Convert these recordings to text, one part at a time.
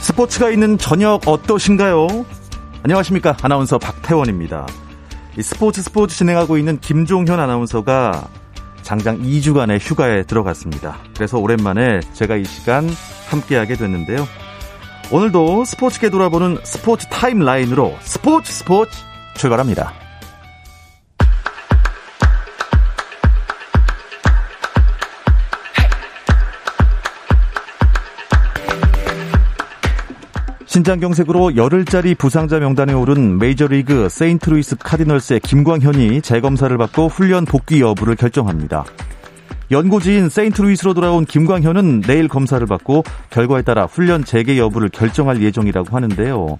스포츠가 있는 저녁 어떠신가요? 안녕하십니까. 아나운서 박태원입니다. 스포츠 진행하고 있는 김종현 아나운서가 장장 2주간의 휴가에 들어갔습니다. 그래서 오랜만에 제가 이 시간 함께하게 됐는데요. 오늘도 스포츠계 돌아보는 스포츠 타임라인으로 스포츠 출발합니다. 신장경색으로 열흘짜리 부상자 명단에 오른 메이저리그 세인트루이스 카디널스의 김광현이 재검사를 받고 훈련 복귀 여부를 결정합니다. 연고지인 세인트루이스로 돌아온 김광현은 내일 검사를 받고 결과에 따라 훈련 재개 여부를 결정할 예정이라고 하는데요.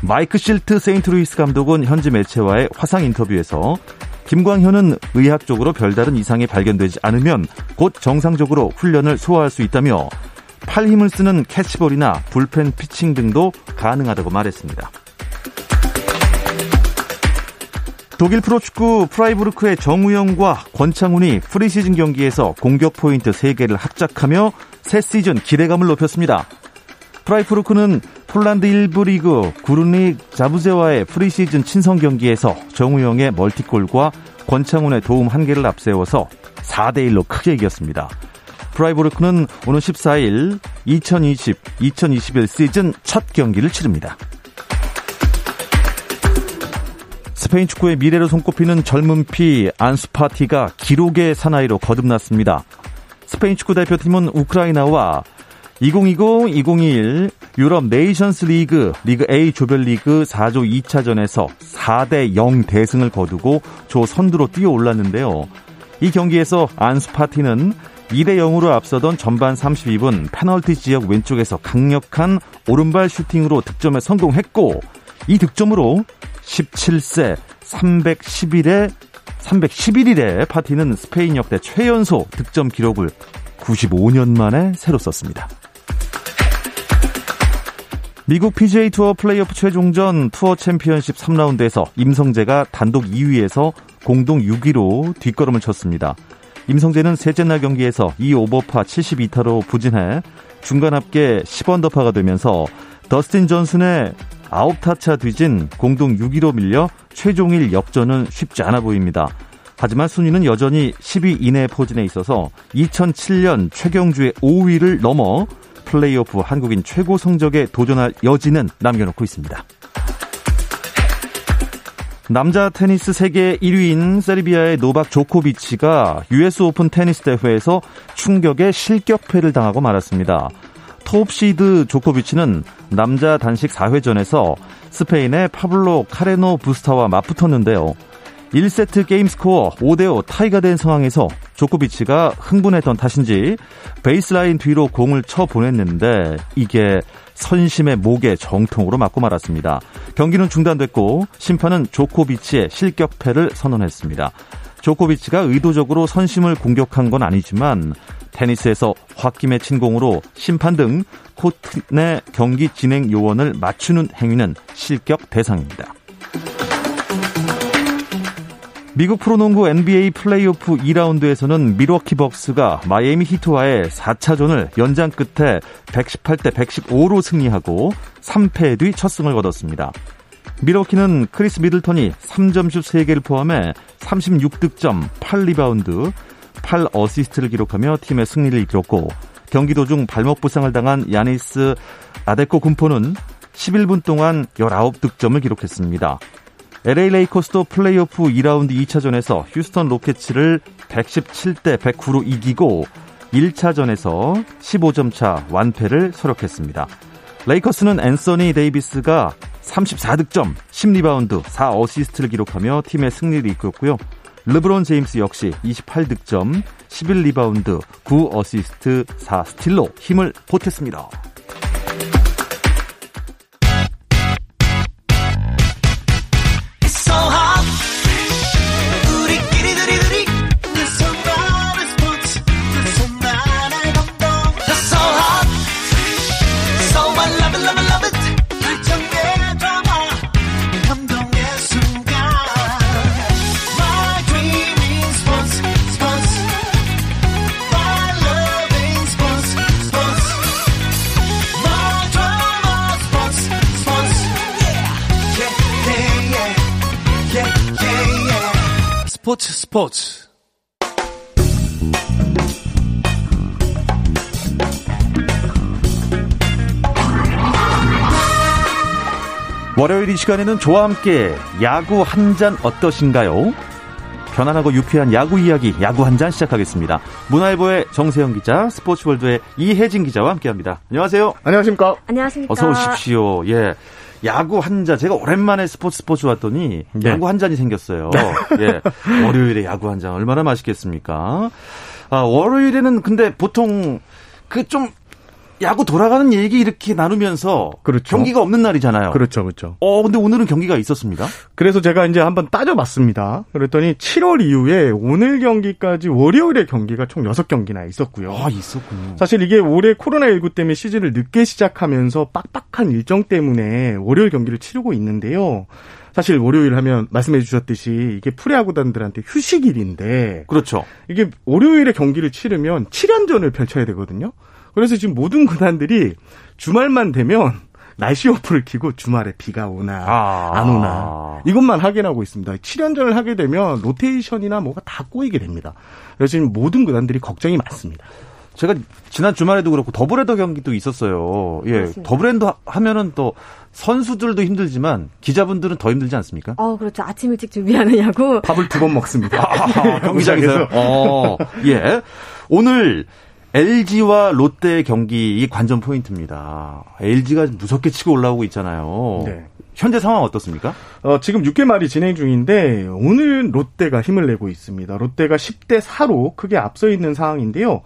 마이크 실트 세인트루이스 감독은 현지 매체와의 화상 인터뷰에서 김광현은 의학적으로 별다른 이상이 발견되지 않으면 곧 정상적으로 훈련을 소화할 수 있다며 팔 힘을 쓰는 캐치볼이나 불펜 피칭 등도 가능하다고 말했습니다. 독일 프로축구 프라이부르크의 정우영과 권창훈이 프리시즌 경기에서 공격 포인트 3개를 합작하며 새 시즌 기대감을 높였습니다. 프라이부르크는 폴란드 1부 리그 구르닉 자부제와의 프리시즌 친선 경기에서 정우영의 멀티골과 권창훈의 도움 1개를 앞세워서 4대1로 크게 이겼습니다. 프라이부르크는 오는 14일 2020-2021 시즌 첫 경기를 치릅니다. 스페인 축구의 미래로 손꼽히는 젊은 피 안수파티가 기록의 사나이로 거듭났습니다. 스페인 축구 대표팀은 우크라이나와 2020-2021 유럽 네이션스 리그 A 조별리그 4조 2차전에서 4대0 대승을 거두고 조 선두로 뛰어올랐는데요. 이 경기에서 안수파티는 2대0으로 앞서던 전반 32분 페널티 지역 왼쪽에서 강력한 오른발 슈팅으로 득점에 성공했고 이 득점으로 17세 311일에 파티는 스페인 역대 최연소 득점 기록을 95년 만에 새로 썼습니다. 미국 PGA 투어 플레이오프 최종전 투어 챔피언십 3라운드에서 임성재가 단독 2위에서 공동 6위로 뒷걸음을 쳤습니다. 임성재는 셋째 날 경기에서 2오버파 72타로 부진해 중간 합계 10언더파가 되면서 더스틴 존슨의 9타 차 뒤진 공동 6위로 밀려 최종일 역전은 쉽지 않아 보입니다. 하지만 순위는 여전히 10위 이내에 포진해 있어서 2007년 최경주의 5위를 넘어 플레이오프 한국인 최고 성적에 도전할 여지는 남겨놓고 있습니다. 남자 테니스 세계 1위인 세르비아의 노박 조코비치가 US 오픈 테니스 대회에서 충격의 실격패를 당하고 말았습니다. 톱시드 조코비치는 남자 단식 4회전에서 스페인의 파블로 카레노 부스타와 맞붙었는데요. 1세트 게임 스코어 5대5 타이가 된 상황에서 조코비치가 흥분했던 탓인지 베이스라인 뒤로 공을 쳐보냈는데 이게 선심의 목에 정통으로 맞고 말았습니다. 경기는 중단됐고 심판은 조코비치의 실격패를 선언했습니다. 조코비치가 의도적으로 선심을 공격한 건 아니지만 테니스에서 홧김에 친 공으로 심판 등 코트 내 경기 진행 요원을 맞추는 행위는 실격 대상입니다. 미국 프로농구 NBA 플레이오프 2라운드에서는 밀워키 벅스가 마이애미 히트와의 4차전을 연장 끝에 118대 115로 승리하고 3패 뒤 첫 승을 거뒀습니다. 밀워키는 크리스 미들턴이 3점슛 3개를 포함해 36득점, 8리바운드, 8어시스트를 기록하며 팀의 승리를 이끌었고 경기 도중 발목 부상을 당한 야니스 아데코군포는 11분 동안 19득점을 기록했습니다. LA 레이커스도 플레이오프 2라운드 2차전에서 휴스턴 로켓츠를 117대 109로 이기고 1차전에서 15점 차 완패를 서력했습니다. 레이커스는 앤서니 데이비스가 34득점, 10리바운드, 4어시스트를 기록하며 팀의 승리를 이끌었고요. 르브론 제임스 역시 28득점, 11리바운드, 9어시스트, 4스틸로 힘을 보탰습니다. 스포츠. 월요일 이 시간에는 저와 함께 야구 한 잔 어떠신가요? 편안하고 유쾌한 야구 이야기, 야구 한 잔 시작하겠습니다. 문화일보의 정세영 기자, 스포츠월드의 이혜진 기자와 함께합니다. 안녕하세요. 안녕하십니까. 안녕하십니까. 어서 오십시오. 예. 야구 한 잔. 제가 오랜만에 스포츠 왔더니 네. 야구 한 잔이 생겼어요. 예. 월요일에 야구 한 잔 얼마나 맛있겠습니까? 아, 월요일에는 근데 보통 그 좀 야구 돌아가는 얘기 이렇게 나누면서 그렇죠. 경기가 없는 날이잖아요. 그렇죠, 그렇죠. 근데 오늘은 경기가 있었습니다. 그래서 제가 이제 한번 따져봤습니다. 그랬더니 7월 이후에 오늘 경기까지 월요일에 경기가 총 6경기나 있었고요. 아, 있었군요. 사실 이게 올해 코로나19 때문에 시즌을 늦게 시작하면서 빡빡한 일정 때문에 월요일 경기를 치르고 있는데요. 사실 월요일 하면 말씀해 주셨듯이 이게 프로야구단들한테 휴식일인데 그렇죠. 이게 월요일에 경기를 치르면 7연전을 펼쳐야 되거든요. 그래서 지금 모든 구단들이 주말만 되면 날씨 어플을 켜고 주말에 비가 오나 안 오나 이것만 확인하고 있습니다. 7연전을 하게 되면 로테이션이나 뭐가 다 꼬이게 됩니다. 그래서 지금 모든 구단들이 걱정이 많습니다. 제가 지난 주말에도 그렇고 더블헤더 경기도 있었어요. 예, 맞습니다. 더블헤더 하면은 또 선수들도 힘들지만 기자분들은 더 힘들지 않습니까? 그렇죠. 아침 일찍 준비하느냐고 밥을 2번 먹습니다. 경기장에서. 예, 오늘. LG와 롯데의 경기, 이게 관전 포인트입니다. LG가 무섭게 치고 올라오고 있잖아요. 네. 현재 상황 어떻습니까? 지금 6회 말이 진행 중인데 오늘 롯데가 힘을 내고 있습니다. 롯데가 10대 4로 크게 앞서 있는 상황인데요.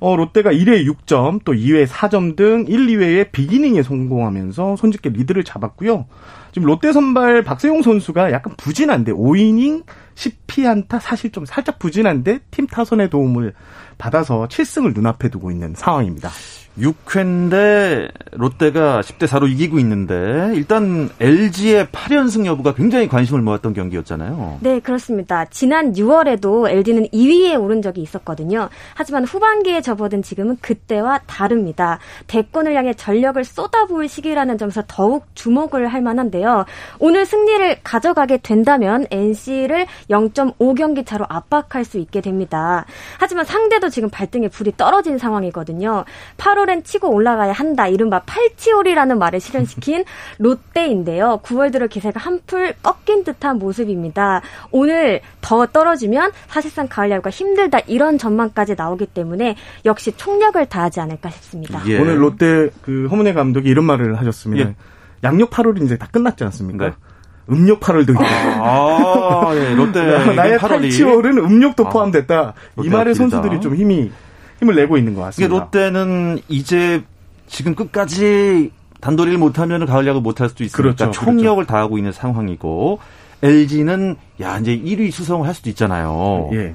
롯데가 1회 6점, 또 2회 4점 등 1, 2회에 비기닝에 성공하면서 손쉽게 리드를 잡았고요. 지금 롯데 선발 박세용 선수가 약간 부진한데 5이닝 10피안타 사실 좀 살짝 부진한데 팀 타선의 도움을 받아서 7승을 눈앞에 두고 있는 상황입니다. 6회인데 롯데가 10대 4로 이기고 있는데 일단 LG의 8연승 여부가 굉장히 관심을 모았던 경기였잖아요. 네, 그렇습니다. 지난 6월에도 LG는 2위에 오른 적이 있었거든요. 하지만 후반기에 접어든 지금은 그때와 다릅니다. 대권을 향해 전력을 쏟아부을 시기라는 점에서 더욱 주목을 할 만한데요. 오늘 승리를 가져가게 된다면 NC를 0.5경기 차로 압박할 수 있게 됩니다. 하지만 상대도 지금 발등에 불이 떨어진 상황이거든요. 8월 치고 올라가야 한다. 이른바 팔치월이라는 말을 실현시킨 롯데인데요. 9월 들어 기세가 한풀 꺾인 듯한 모습입니다. 오늘 더 떨어지면 사실상 가을 야구가 힘들다. 이런 전망까지 나오기 때문에 역시 총력을 다하지 않을까 싶습니다. 예. 오늘 롯데 허문해 감독이 이런 말을 하셨습니다. 예. 양력 8월이 이제 다 끝났지 않습니까? 네. 음력 8월도 있다. 네. 롯데 나의 8월이. 팔치월은 음력도 포함됐다. 이 말에 선수들이 좀 힘을 내고 있는 것 같습니다. 이게 롯데는 이제 지금 끝까지 단도리를 못하면 가을 야구 못할 수도 있으니까 그렇죠, 총력을 다하고 있는 상황이고 LG는 이제 1위 수성을 할 수도 있잖아요. 예.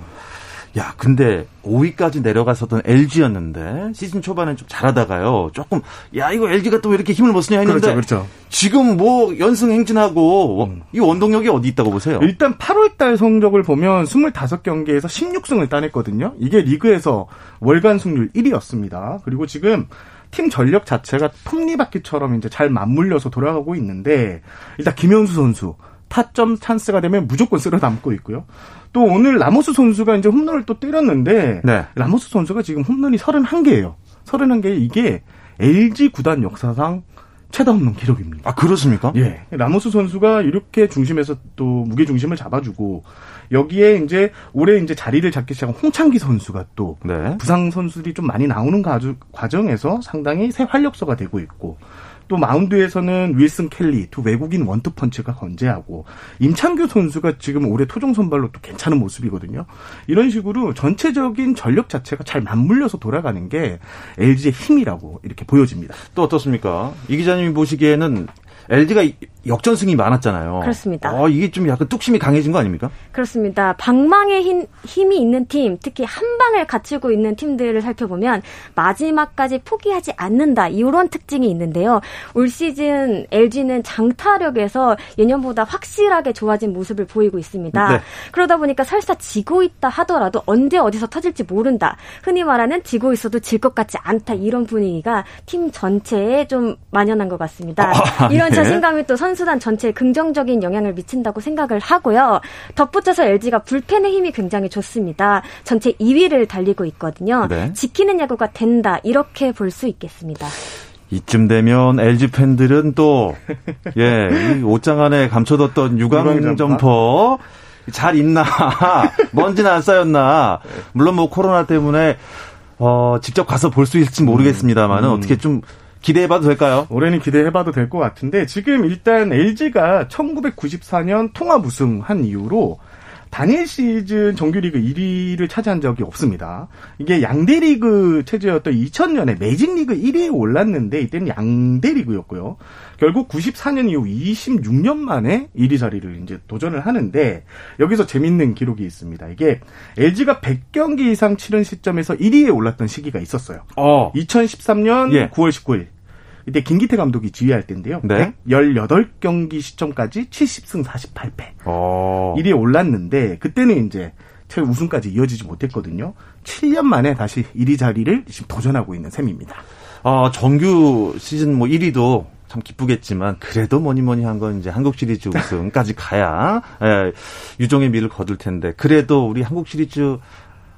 근데 5위까지 내려갔었던 LG였는데 시즌 초반에 좀 잘하다가요. 조금 이거 LG가 또 왜 이렇게 힘을 못 쓰냐 했는데 그렇죠. 지금 연승 행진하고 이 원동력이 어디 있다고 보세요? 일단 8월 달 성적을 보면 25경기에서 16승을 따냈거든요. 이게 리그에서 월간 승률 1위였습니다. 그리고 지금 팀 전력 자체가 톱니바퀴처럼 이제 잘 맞물려서 돌아가고 있는데 일단 김현수 선수 타점 찬스가 되면 무조건 쓸어 담고 있고요. 또 오늘 라모스 선수가 이제 홈런을 또 때렸는데 네. 라모스 선수가 지금 홈런이 31개예요. 31개 이게 LG 구단 역사상 최다 홈런 기록입니다. 아, 그렇습니까? 예. 라모스 선수가 이렇게 중심에서 또 무게 중심을 잡아주고 여기에 이제 올해 이제 자리를 잡기 시작한 홍창기 선수가 또 네. 부상 선수들이 좀 많이 나오는 과정에서 상당히 새 활력소가 되고 있고 또 마운드에서는 윌슨 켈리 두 외국인 원투펀치가 건재하고 임창규 선수가 지금 올해 토종 선발로 또 괜찮은 모습이거든요. 이런 식으로 전체적인 전력 자체가 잘 맞물려서 돌아가는 게 LG의 힘이라고 이렇게 보여집니다. 또 어떻습니까? 이 기자님이 보시기에는 LG가 역전승이 많았잖아요. 그렇습니다. 이게 좀 약간 뚝심이 강해진 거 아닙니까? 그렇습니다. 방망의 힘이 있는 팀, 특히 한 방을 갖추고 있는 팀들을 살펴보면 마지막까지 포기하지 않는다. 이런 특징이 있는데요. 올 시즌 LG는 장타력에서 예년보다 확실하게 좋아진 모습을 보이고 있습니다. 네. 그러다 보니까 설사 지고 있다 하더라도 언제 어디서 터질지 모른다. 흔히 말하는 지고 있어도 질 것 같지 않다. 이런 분위기가 팀 전체에 좀 만연한 것 같습니다. 이런 자신감이 또 선수단 전체에 긍정적인 영향을 미친다고 생각을 하고요. 덧붙여서 LG가 불펜의 힘이 굉장히 좋습니다. 전체 2위를 달리고 있거든요. 네. 지키는 야구가 된다, 이렇게 볼 수 있겠습니다. 이쯤 되면 LG 팬들은 또 예, 옷장 안에 감춰뒀던 유광 점퍼 잘 있나, 먼지는 안 쌓였나. 물론 뭐 코로나 때문에 직접 가서 볼 수 있을지 모르겠습니다만은 어떻게 좀 기대해봐도 될까요? 올해는 기대해봐도 될 것 같은데, 지금 일단 LG가 1994년 통합 우승한 이후로 단일 시즌 정규리그 1위를 차지한 적이 없습니다. 이게 양대리그 체제였던 2000년에 매진리그 1위에 올랐는데, 이때는 양대리그였고요. 결국 94년 이후 26년 만에 1위 자리를 이제 도전을 하는데, 여기서 재밌는 기록이 있습니다. 이게 LG가 100경기 이상 치른 시점에서 1위에 올랐던 시기가 있었어요. 2013년 9월 19일. 이때 김기태 감독이 지휘할 때인데요. 네? 18경기 시점까지 70승 48패. 1위에 올랐는데, 그때는 이제 최후 우승까지 이어지지 못했거든요. 7년 만에 다시 1위 자리를 지금 도전하고 있는 셈입니다. 정규 시즌 1위도 참 기쁘겠지만, 그래도 뭐니 한 건 이제 한국 시리즈 우승까지 가야, 예, 유종의 미를 거둘 텐데, 그래도 우리 한국 시리즈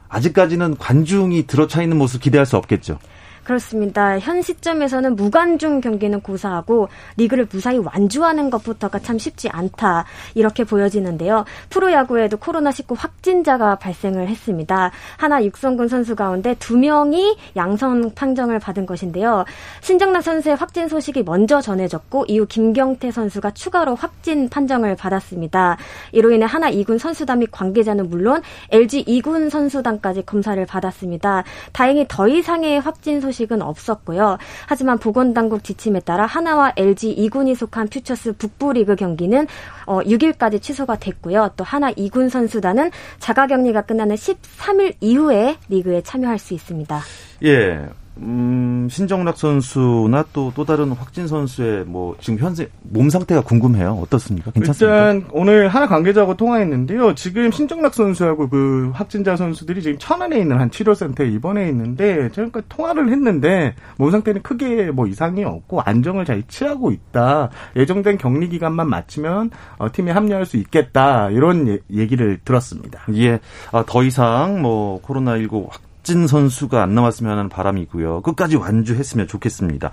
아직까지는 관중이 들어차 있는 모습 기대할 수 없겠죠. 그렇습니다. 현 시점에서는 무관중 경기는 고사하고 리그를 무사히 완주하는 것부터가 참 쉽지 않다, 이렇게 보여지는데요. 프로야구에도 코로나19 확진자가 발생을 했습니다. 하나 육성군 선수 가운데 2명이 양성 판정을 받은 것인데요. 신정남 선수의 확진 소식이 먼저 전해졌고, 이후 김경태 선수가 추가로 확진 판정을 받았습니다. 이로 인해 하나 2군 선수단 및 관계자는 물론 LG 2군 선수단까지 검사를 받았습니다. 다행히 더 이상의 확진 소식 소식은 없었고요. 하지만 보건당국 지침에 따라 하나와 LG 2군이 속한 퓨처스 북부리그 경기는 6일까지 취소가 됐고요. 또 하나 2군 선수단은 자가격리가 끝나는 13일 이후에 리그에 참여할 수 있습니다. 예, 신정락 선수나 또 다른 확진 선수의 뭐 지금 현재 몸 상태가 궁금해요. 어떻습니까? 괜찮습니까? 일단 오늘 하나 관계자하고 통화했는데요. 지금 신정락 선수하고 그 확진자 선수들이 지금 천안에 있는 한 치료센터에 입원해 있는데, 저희가 통화를 했는데 몸 상태는 크게 뭐 이상이 없고 안정을 잘 취하고 있다. 예정된 격리 기간만 마치면 팀에 합류할 수 있겠다, 이런 얘기를 들었습니다. 예, 더 이상 뭐 코로나19 박진 선수가 안 나왔으면 하는 바람이고요. 끝까지 완주했으면 좋겠습니다.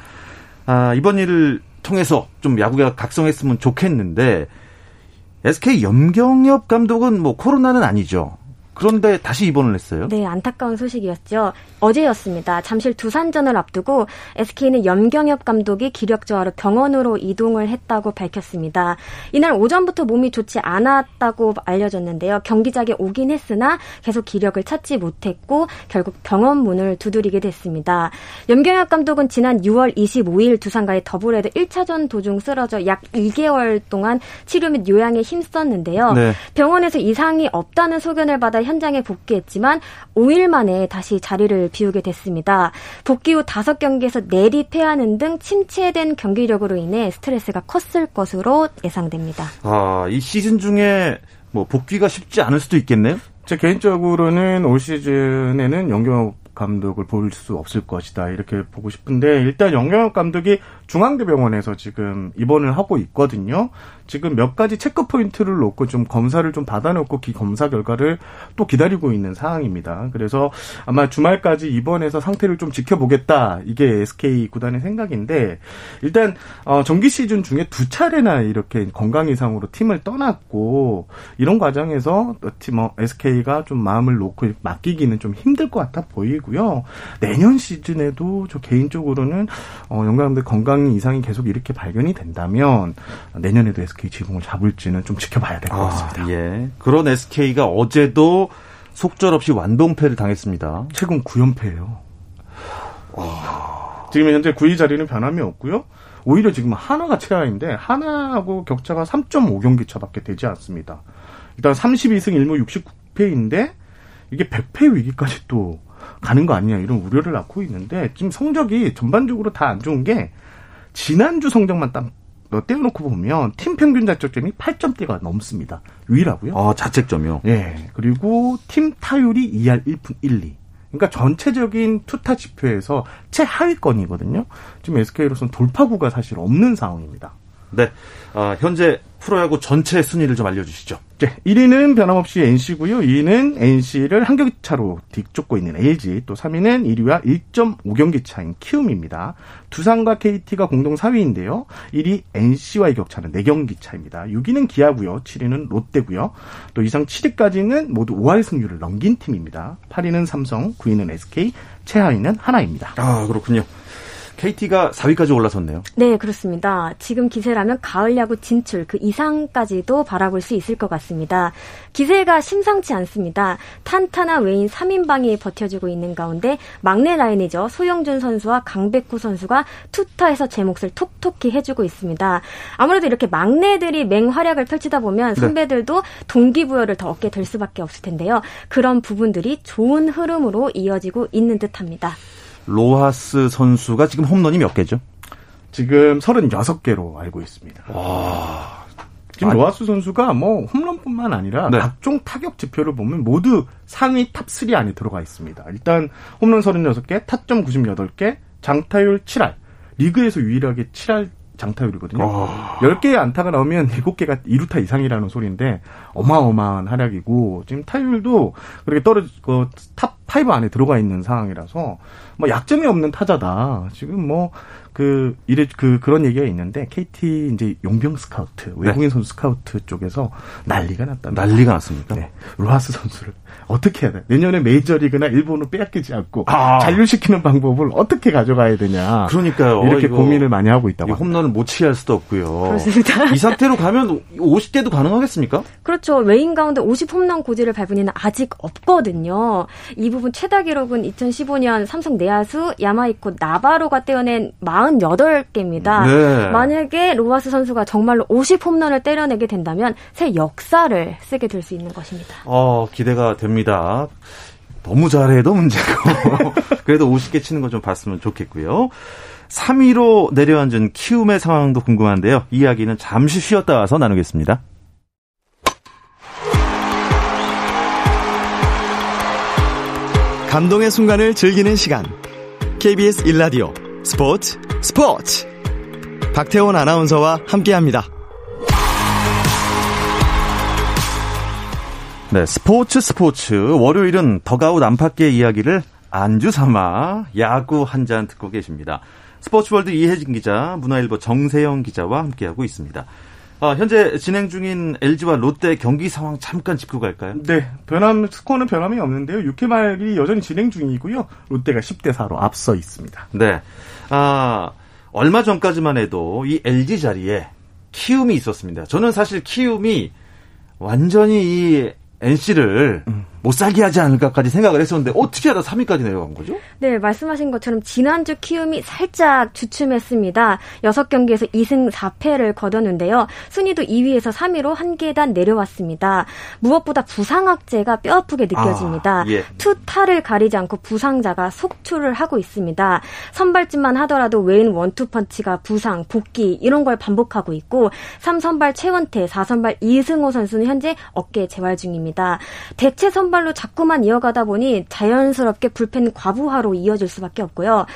이번 일을 통해서 좀 야구가 각성했으면 좋겠는데, SK 염경엽 감독은 뭐 코로나는 아니죠. 그런데 다시 입원을 했어요? 네, 안타까운 소식이었죠. 어제였습니다. 잠실 두산전을 앞두고 SK는 염경엽 감독이 기력 저하로 병원으로 이동을 했다고 밝혔습니다. 이날 오전부터 몸이 좋지 않았다고 알려졌는데요. 경기장에 오긴 했으나 계속 기력을 찾지 못했고 결국 병원 문을 두드리게 됐습니다. 염경엽 감독은 지난 6월 25일 두산과의 더블헤더 1차전 도중 쓰러져 약 2개월 동안 치료 및 요양에 힘썼는데요. 네. 병원에서 이상이 없다는 소견을 받아 현장에 복귀했지만 5일 만에 다시 자리를 비우게 됐습니다. 복귀 후 5경기에서 내리 패하는 등 침체된 경기력으로 인해 스트레스가 컸을 것으로 예상됩니다. 이 시즌 중에 뭐 복귀가 쉽지 않을 수도 있겠네요? 제 개인적으로는 올 시즌에는 염경엽 감독을 볼 수 없을 것이다, 이렇게 보고 싶은데, 일단 염경엽 감독이 중앙대병원에서 지금 입원을 하고 있거든요. 지금 몇 가지 체크 포인트를 놓고 좀 검사를 좀 받아놓고 검사 결과를 또 기다리고 있는 상황입니다. 그래서 아마 주말까지 입원해서 상태를 좀 지켜보겠다, 이게 SK 구단의 생각인데, 일단 정기 시즌 중에 2차례나 이렇게 건강 이상으로 팀을 떠났고, 이런 과정에서 SK가 좀 마음을 놓고 맡기기는 좀 힘들 것 같아 보이고요. 내년 시즌에도 저 개인적으로는 연관들 건강 이상이 계속 이렇게 발견이 된다면 내년에도 SK 지붕을 잡을지는 좀 지켜봐야 될 것 같습니다. 예. 그런 SK가 어제도 속절없이 완봉패를 당했습니다. 최근 9연패예요. 지금 현재 9위 자리는 변함이 없고요. 오히려 지금 한화가 최하인데, 한화하고 격차가 3.5경기 차밖에 되지 않습니다. 일단 32승 1무 69패인데 이게 100패 위기까지 또 가는 거 아니냐, 이런 우려를 낳고 있는데, 지금 성적이 전반적으로 다 안 좋은 게 지난주 성적만 딱 떼어놓고 보면 팀 평균 자책점이 8점대가 넘습니다. 유일하고요. 자책점이요? 네. 그리고 팀 타율이 2할 1푼 1리. 그러니까 전체적인 투타 지표에서 최하위권이거든요. 지금 SK로서는 돌파구가 사실 없는 상황입니다. 네, 현재 프로야구 전체 순위를 좀 알려주시죠. 네, 1위는 변함없이 NC고요. 2위는 NC를 한 경기 차로 뒤쫓고 있는 LG, 또 3위는 1위와 1.5경기 차인 키움입니다. 두산과 KT가 공동 4위인데요. 1위 NC와의 격차는 4경기 차입니다. 6위는 기아고요. 7위는 롯데고요. 또 이상 7위까지는 모두 5할 승률을 넘긴 팀입니다. 8위는 삼성, 9위는 SK, 최하위는 하나입니다. 아, 그렇군요. KT가 4위까지 올라섰네요. 네, 그렇습니다. 지금 기세라면 가을 야구 진출 그 이상까지도 바라볼 수 있을 것 같습니다. 기세가 심상치 않습니다. 탄탄한 외인 3인방이 버텨주고 있는 가운데 막내 라인이죠. 소영준 선수와 강백호 선수가 투타에서 제 몫을 톡톡히 해주고 있습니다. 아무래도 이렇게 막내들이 맹활약을 펼치다 보면 선배들도 네. 동기부여를 더 얻게 될 수밖에 없을 텐데요. 그런 부분들이 좋은 흐름으로 이어지고 있는 듯합니다. 로하스 선수가 지금 홈런이 몇 개죠? 지금 36개로 알고 있습니다. 와, 지금 많이... 로하스 선수가 뭐 홈런뿐만 아니라 네. 각종 타격 지표를 보면 모두 상위 탑3 안에 들어가 있습니다. 일단 홈런 36개, 타점 98개, 장타율 7할. 리그에서 유일하게 7할 장타율이거든요. 10개의 안타가 나오면 7개가 2루타 이상이라는 소리인데 어마어마한 활약이고 지금 타율도 그렇게 떨어지고 탑 5 안에 들어가 있는 상황이라서 뭐 약점이 없는 타자다. 지금 뭐 그런 얘기가 있는데 KT 이제 용병 스카우트, 외국인 네. 선수 스카우트 쪽에서 난리가 났다. 난리가 났습니까? 네. 로하스 선수를 어떻게 해야 돼? 내년에 메이저리그나 일본으로 빼앗기지 않고 잔류시키는 방법을 어떻게 가져가야 되냐. 그러니까요. 이렇게 고민을 많이 하고 있다고. 홈런을 못 치게 할 수도 없고요. 그렇습니다. 이 상태로 가면 50대도 가능하겠습니까? 그렇죠. 외인 가운데 50 홈런 고지를 밟은 이는 아직 없거든요. 이 부분 최다 기록은 2015년 삼성 내야수 야마이코 나바로가 떼어낸 48개입니다. 네. 만약에 로하스 선수가 정말로 50 홈런을 때려내게 된다면 새 역사를 쓰게 될 수 있는 것입니다. 기대가 됩니다. 너무 잘해도 문제고 그래도 50개 치는 거 좀 봤으면 좋겠고요. 3위로 내려앉은 키움의 상황도 궁금한데요. 이 이야기는 잠시 쉬었다 와서 나누겠습니다. 감동의 순간을 즐기는 시간. KBS 1라디오 스포츠 박태원 아나운서와 함께합니다. 네, 스포츠 월요일은 덕아웃 안팎의 이야기를 안주 삼아 야구 한 잔 듣고 계십니다. 스포츠월드 이혜진 기자, 문화일보 정세영 기자와 함께하고 있습니다. 현재 진행 중인 LG와 롯데 경기 상황 잠깐 짚고 갈까요? 네. 스코어는 변함이 없는데요. 6회 말이 여전히 진행 중이고요. 롯데가 10-4로 앞서 있습니다. 네. 얼마 전까지만 해도 이 LG 자리에 키움이 있었습니다. 저는 사실 키움이 완전히 이 NC를 못 살게 하지 않을까까지 생각을 했었는데 어떻게 하다 3위까지 내려간 거죠? 네, 말씀하신 것처럼 지난주 키움이 살짝 주춤했습니다. 6경기에서 2승 4패를 거뒀는데요. 순위도 2위에서 3위로 한 계단 내려왔습니다. 무엇보다 부상 악재가 뼈아프게 느껴집니다. 예. 투타를 가리지 않고 부상자가 속출을 하고 있습니다. 선발진만 하더라도 외인 원투펀치가 부상, 복귀 이런 걸 반복하고 있고 3선발 최원태, 4선발 이승호 선수는 현재 어깨 재활 중입니다. 대체 선발로 자꾸만 이어가다 보니 자연스럽게 불펜 과부하로 이어질 수밖에 없고요.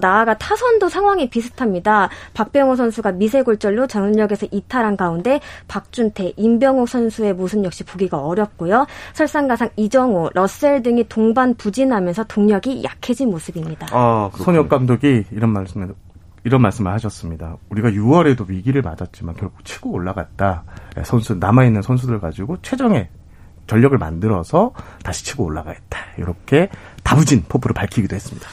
나아가 타선도 상황이 비슷합니다. 박병호 선수가 미세골절로 전력에서 이탈한 가운데 박준태, 임병욱 선수의 모습 역시 보기가 어렵고요. 설상가상 이정우, 러셀 등이 동반 부진하면서 동력이 약해진 모습입니다. 손혁 감독이 이런 말씀을 하셨습니다. 우리가 6월에도 위기를 맞았지만 결국 치고 올라갔다. 남아있는 선수들 가지고 최정의 전력을 만들어서 다시 치고 올라가겠다. 이렇게 다부진 포부를 밝히기도 했습니다.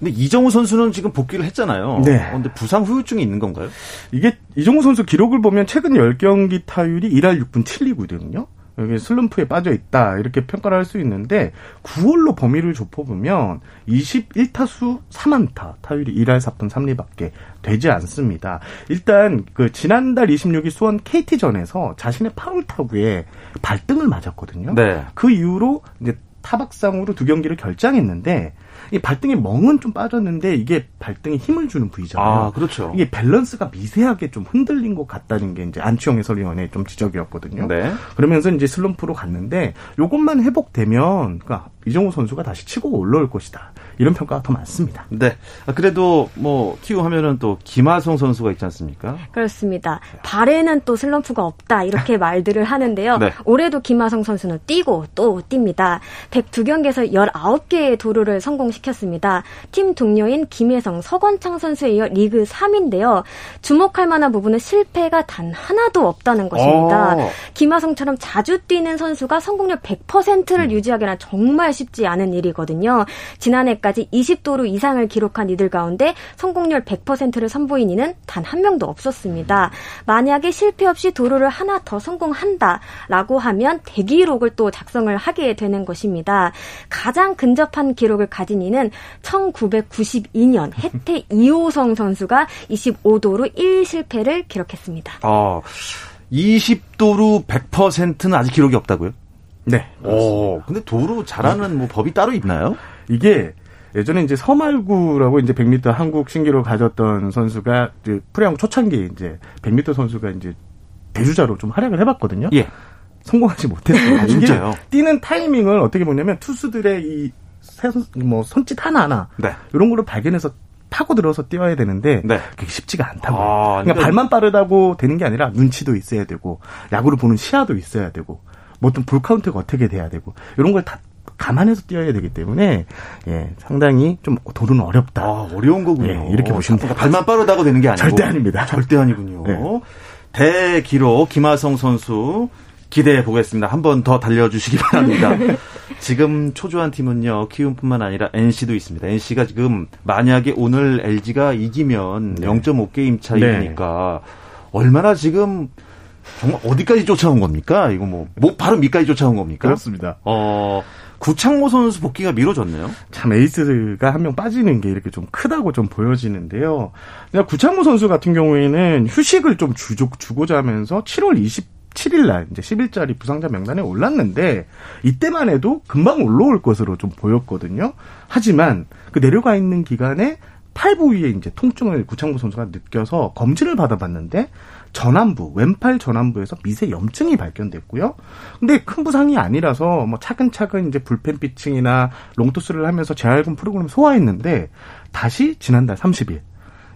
근데 이정우 선수는 지금 복귀를 했잖아요. 네. 근데 부상 후유증이 있는 건가요? 이게 이정우 선수 기록을 보면 최근 10경기 타율이 1할 6분 7리거든요. 여기 슬럼프에 빠져 있다. 이렇게 평가를 할 수 있는데 9월로 범위를 좁혀 보면 21타수 3안타, 타율이 1할 4푼 3리밖에 되지 않습니다. 일단 지난달 26일 수원 KT전에서 자신의 파울 타구에 발등을 맞았거든요. 네. 그 이후로 이제 타박상으로 2경기를 결장했는데 이 발등에 멍은 좀 빠졌는데 이게 발등에 힘을 주는 부위잖아요. 그렇죠. 이게 밸런스가 미세하게 좀 흔들린 것 같다는 게 이제 안치홍 해설위원의 좀 지적이었거든요. 네. 그러면서 이제 슬럼프로 갔는데 이것만 회복되면 그러니까 이정우 선수가 다시 치고 올라올 것이다. 이런 평가가 더 많습니다. 네. 그래도 뭐 TU 하면은 또 김하성 선수가 있지 않습니까? 그렇습니다. 발에는 또 슬럼프가 없다 이렇게 말들을 하는데요. 네. 올해도 김하성 선수는 뛰고 또 뜁니다. 102경기에서 19개의 도루를 성공시켰습니다. 팀 동료인 김혜성, 서건창 선수에 이어 리그 3인데요. 주목할 만한 부분은 실패가 단 하나도 없다는 것입니다. 김하성처럼 자주 뛰는 선수가 성공률 100%를 유지하기란 정말 쉽지 않은 일이거든요. 지난해까지 20도루 이상을 기록한 이들 가운데 성공률 100%를 선보인 이는 단 한 명도 없었습니다. 만약에 실패 없이 도루를 하나 더 성공한다라고 하면 대기록을 또 작성을 하게 되는 것입니다. 가장 근접한 기록을 가진 이는 1992년 해태 이호성 선수가 25도루 1실패를 기록했습니다. 20도루 100%는 아직 기록이 없다고요? 네. 근데 도루 잘하는 뭐 법이 따로 있나요? 이게 예전에 이제 서말구라고 이제 100m 한국 신기록을 가졌던 선수가 프로야구 초창기에 이제 100m 선수가 이제 대주자로 좀 활약을 해봤거든요. 예. 성공하지 못했어요. 진짜요? 뛰는 타이밍을 어떻게 보냐면 투수들의 이 손짓 하나하나 이런 거를 발견해서 파고들어서 뛰어야 되는데 그게 쉽지가 않다고. 그러니까 발만 빠르다고 되는 게 아니라 눈치도 있어야 되고 야구를 보는 시야도 있어야 되고 뭐 어떤 볼카운트가 어떻게 돼야 되고 이런 걸 다 감안해서 뛰어야 되기 때문에 상당히 좀 도루는 어렵다. 어려운 거군요. 이렇게 보시면 돼요. 발만 빠르다고 되는 게 아니고. 절대 아닙니다. 절대 아니군요. 네. 대기록 김하성 선수 기대해 보겠습니다. 한 번 더 달려주시기 바랍니다. 지금 초조한 팀은요, 키움뿐만 아니라 NC도 있습니다. NC가 지금 만약에 오늘 LG가 이기면 0.5게임 차이니까 얼마나 지금 정말 어디까지 쫓아온 겁니까? 이거 뭐 바로 밑까지 쫓아온 겁니까? 그렇습니다. 구창모 선수 복귀가 미뤄졌네요. 참 에이스가 한 명 빠지는 게 이렇게 좀 크다고 좀 보여지는데요. 구창모 선수 같은 경우에는 휴식을 좀 주고자 하면서 7월 27일 날 이제 10일짜리 부상자 명단에 올랐는데 이때만 해도 금방 올라올 것으로 좀 보였거든요. 하지만 그 내려가 있는 기간에 팔부위에 이제 통증을 구창모 선수가 느껴서 검진을 받아봤는데 왼팔 전완부에서 미세 염증이 발견됐고요. 근데 큰 부상이 아니라서 차근차근 이제 불펜 피칭이나 롱토스를 하면서 재활금 프로그램 소화했는데 다시 지난달 30일,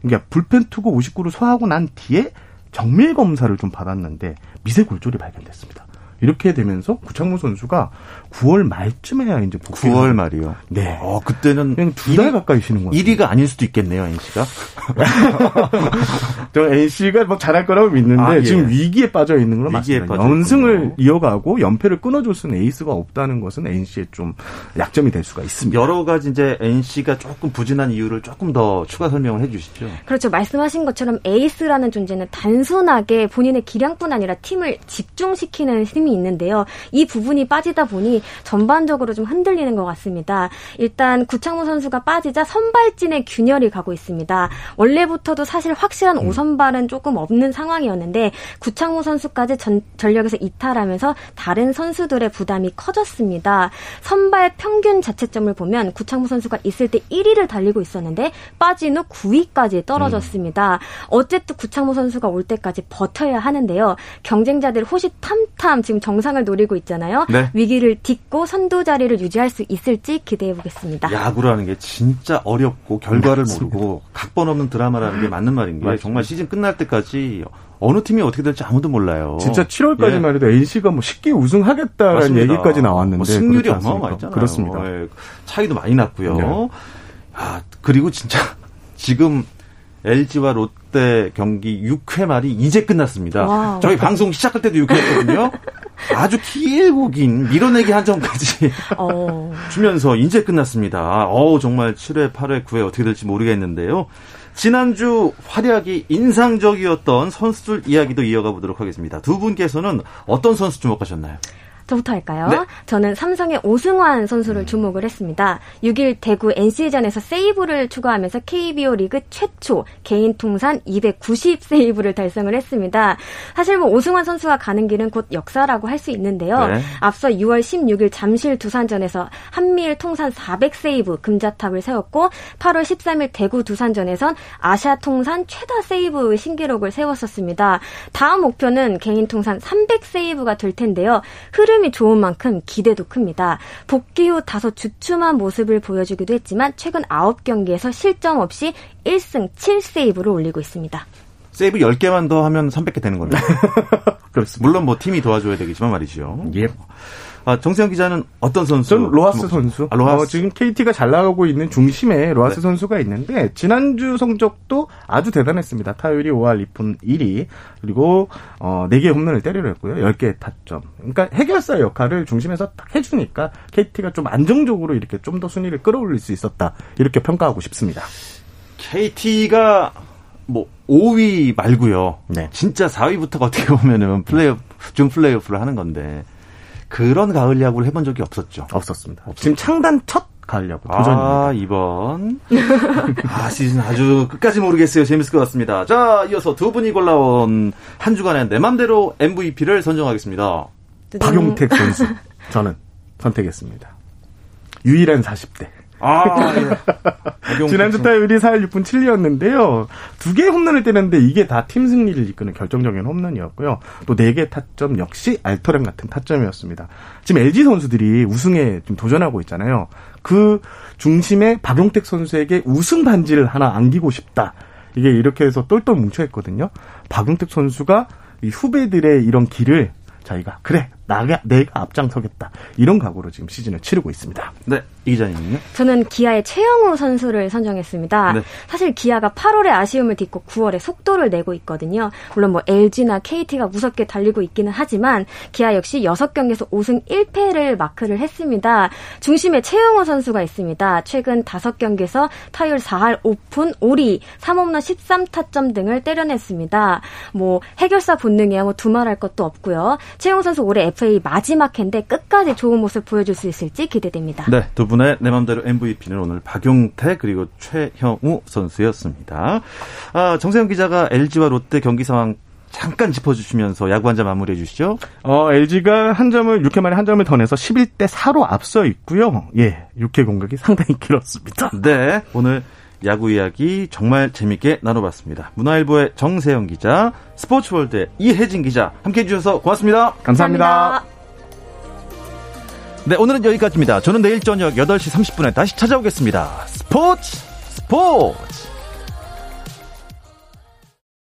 그러니까 불펜 투구 59루 소화하고 난 뒤에 정밀 검사를 좀 받았는데 미세 골절이 발견됐습니다. 이렇게 되면서 구창모 선수가 9월 말쯤에야 이제 복귀. 9월 말이요. 네. 그때는 그냥 두 달 가까이 쉬는 거예요. 1위가 아닐 수도 있겠네요, NC가. 저 NC가 잘할 거라고 믿는데 지금 위기에 빠져 있는 걸로 맞습니다. 연승을 이어가고 연패를 끊어줄 수는 에이스가 없다는 것은 NC의 좀 약점이 될 수가 있습니다. 여러 가지 이제 NC가 조금 부진한 이유를 조금 더 추가 설명을 해주시죠. 그렇죠. 말씀하신 것처럼 에이스라는 존재는 단순하게 본인의 기량뿐 아니라 팀을 집중시키는 힘이 있는데요. 이 부분이 빠지다 보니 전반적으로 좀 흔들리는 것 같습니다. 일단 구창모 선수가 빠지자 선발진의 균열이 가고 있습니다. 원래부터도 사실 확실한 5선발은 조금 없는 상황이었는데 구창모 선수까지 전력에서 이탈하면서 다른 선수들의 부담이 커졌습니다. 선발 평균 자책점을 보면 구창모 선수가 있을 때 1위를 달리고 있었는데 빠진 후 9위까지 떨어졌습니다. 어쨌든 구창모 선수가 올 때까지 버텨야 하는데요. 경쟁자들 호시탐탐 지금 정상을 노리고 있잖아요. 네. 위기를 딛고 선두 자리를 유지할 수 있을지 기대해 보겠습니다. 야구라는 게 진짜 어렵고 결과를 모르고 각본 없는 드라마라는 게 맞는 말인 게 정말 시즌 끝날 때까지 어느 팀이 어떻게 될지 아무도 몰라요. 진짜 7월까지만 해도 NC가 쉽게 우승하겠다라는 얘기까지 나왔는데 승률이 어마어마했잖아요. 그렇습니다. 차이도 많이 났고요. 네. 그리고 진짜 지금 LG와 롯데 경기 6회 말이 이제 끝났습니다. 와우. 저희 방송 시작할 때도 6회 했거든요. 아주 길고 긴 밀어내기 한정까지 주면서 이제 끝났습니다. 정말 7회, 8회, 9회 어떻게 될지 모르겠는데요. 지난주 활약이 인상적이었던 선수들 이야기도 이어가 보도록 하겠습니다. 두 분께서는 어떤 선수 주목하셨나요? 저부터 할까요? 네. 저는 삼성의 오승환 선수를 주목을 했습니다. 6일 대구 NC전에서 세이브를 추가하면서 KBO 리그 최초 개인 통산 290 세이브를 달성을 했습니다. 사실 오승환 선수가 가는 길은 곧 역사라고 할 수 있는데요. 네. 앞서 6월 16일 잠실 두산전에서 한미일 통산 400 세이브 금자탑을 세웠고 8월 13일 대구 두산전에선 아시아 통산 최다 세이브 신기록을 세웠었습니다. 다음 목표는 개인 통산 300 세이브가 될 텐데요. 흐름 흐름이 좋은 만큼 기대도 큽니다. 복귀 후 다소 주춤한 모습을 보여주기도 했지만 최근 9경기에서 실점 없이 1승 7세이브를 올리고 있습니다. 세이브 10개만 더 하면 300개 되는 겁니다. 그렇습니다. 물론 뭐 팀이 도와줘야 되겠지만 말이죠. 예. 아, 정세영 기자는 어떤 선수? 저는 로하스 선수. 아, 로하스. 지금 KT가 잘 나가고 있는 중심에 로하스 네. 선수가 있는데 지난주 성적도 아주 대단했습니다. 타율이 5할 2푼 1위. 그리고 4개의 홈런을 때리려 했고요. 10개의 타점. 그러니까 해결사 역할을 중심에서 딱 해주니까 KT가 좀 안정적으로 이렇게 좀 더 순위를 끌어올릴 수 있었다. 이렇게 평가하고 싶습니다. KT가 뭐 5위 말고요. 네. 진짜 4위부터가 어떻게 보면은 플레이오프, 준 플레이오프를 하는 건데 그런 가을 야구를 해본 적이 없었죠. 없었습니다. 지금 창단 첫 가을 야구 도전입니다. 아, 이번 아 시즌 아주 끝까지 모르겠어요. 재밌을 것 같습니다. 자, 이어서 두 분이 골라온 한 주간의 내 맘대로 MVP를 선정하겠습니다. 박용택 선수. 저는 선택했습니다. 유일한 40대. 아, 예. 지난주 타율이 4할 6푼 7리였는데요. 2개의 홈런을 때렸는데 이게 다 팀 승리를 이끄는 결정적인 홈런이었고요. 또 4개의 타점 역시 알터렘 같은 타점이었습니다. 지금 LG 선수들이 우승에 좀 도전하고 있잖아요. 그 중심에 박용택 선수에게 우승 반지를 하나 안기고 싶다. 이게 이렇게 해서 똘똘 뭉쳐있거든요. 박용택 선수가 이 후배들의 이런 길을 자기가 그래 내가 앞장서겠다 이런 각오로 지금 시즌을 치르고 있습니다. 네, 이 기자님은요? 저는 기아의 최영호 선수를 선정했습니다. 네. 사실 기아가 8월의 아쉬움을 딛고 9월에 속도를 내고 있거든요. 물론 뭐 LG나 KT가 무섭게 달리고 있기는 하지만 기아 역시 6경기에서 5승 1패를 마크를 했습니다. 중심에 최영호 선수가 있습니다. 최근 5경기에서 타율 4할 5푼 5리, 3홈런 13타점 등을 때려냈습니다. 뭐 해결사 본능이야 뭐 두말할 것도 없고요. 최영호 선수 올해 FA 마지막 해인데 끝까지 좋은 모습 보여줄 수 있을지 기대됩니다. 네, 두 분의 내 맘대로 MVP는 오늘 박용택 그리고 최형우 선수였습니다. 아, 정세영 기자가 LG와 롯데 경기 상황 잠깐 짚어주시면서 야구 한 점 마무리해 주시죠. LG가 한 점을 6회 만에 한 점을 더 내서 11대 4로 앞서 있고요. 예, 6회 공격이 상당히 길었습니다. 네, 오늘 야구 이야기 정말 재밌게 나눠봤습니다. 문화일보의 정세영 기자, 스포츠월드의 이혜진 기자 함께해 주셔서 고맙습니다. 감사합니다. 네, 오늘은 여기까지입니다. 저는 내일 저녁 8시 30분에 다시 찾아오겠습니다. 스포츠!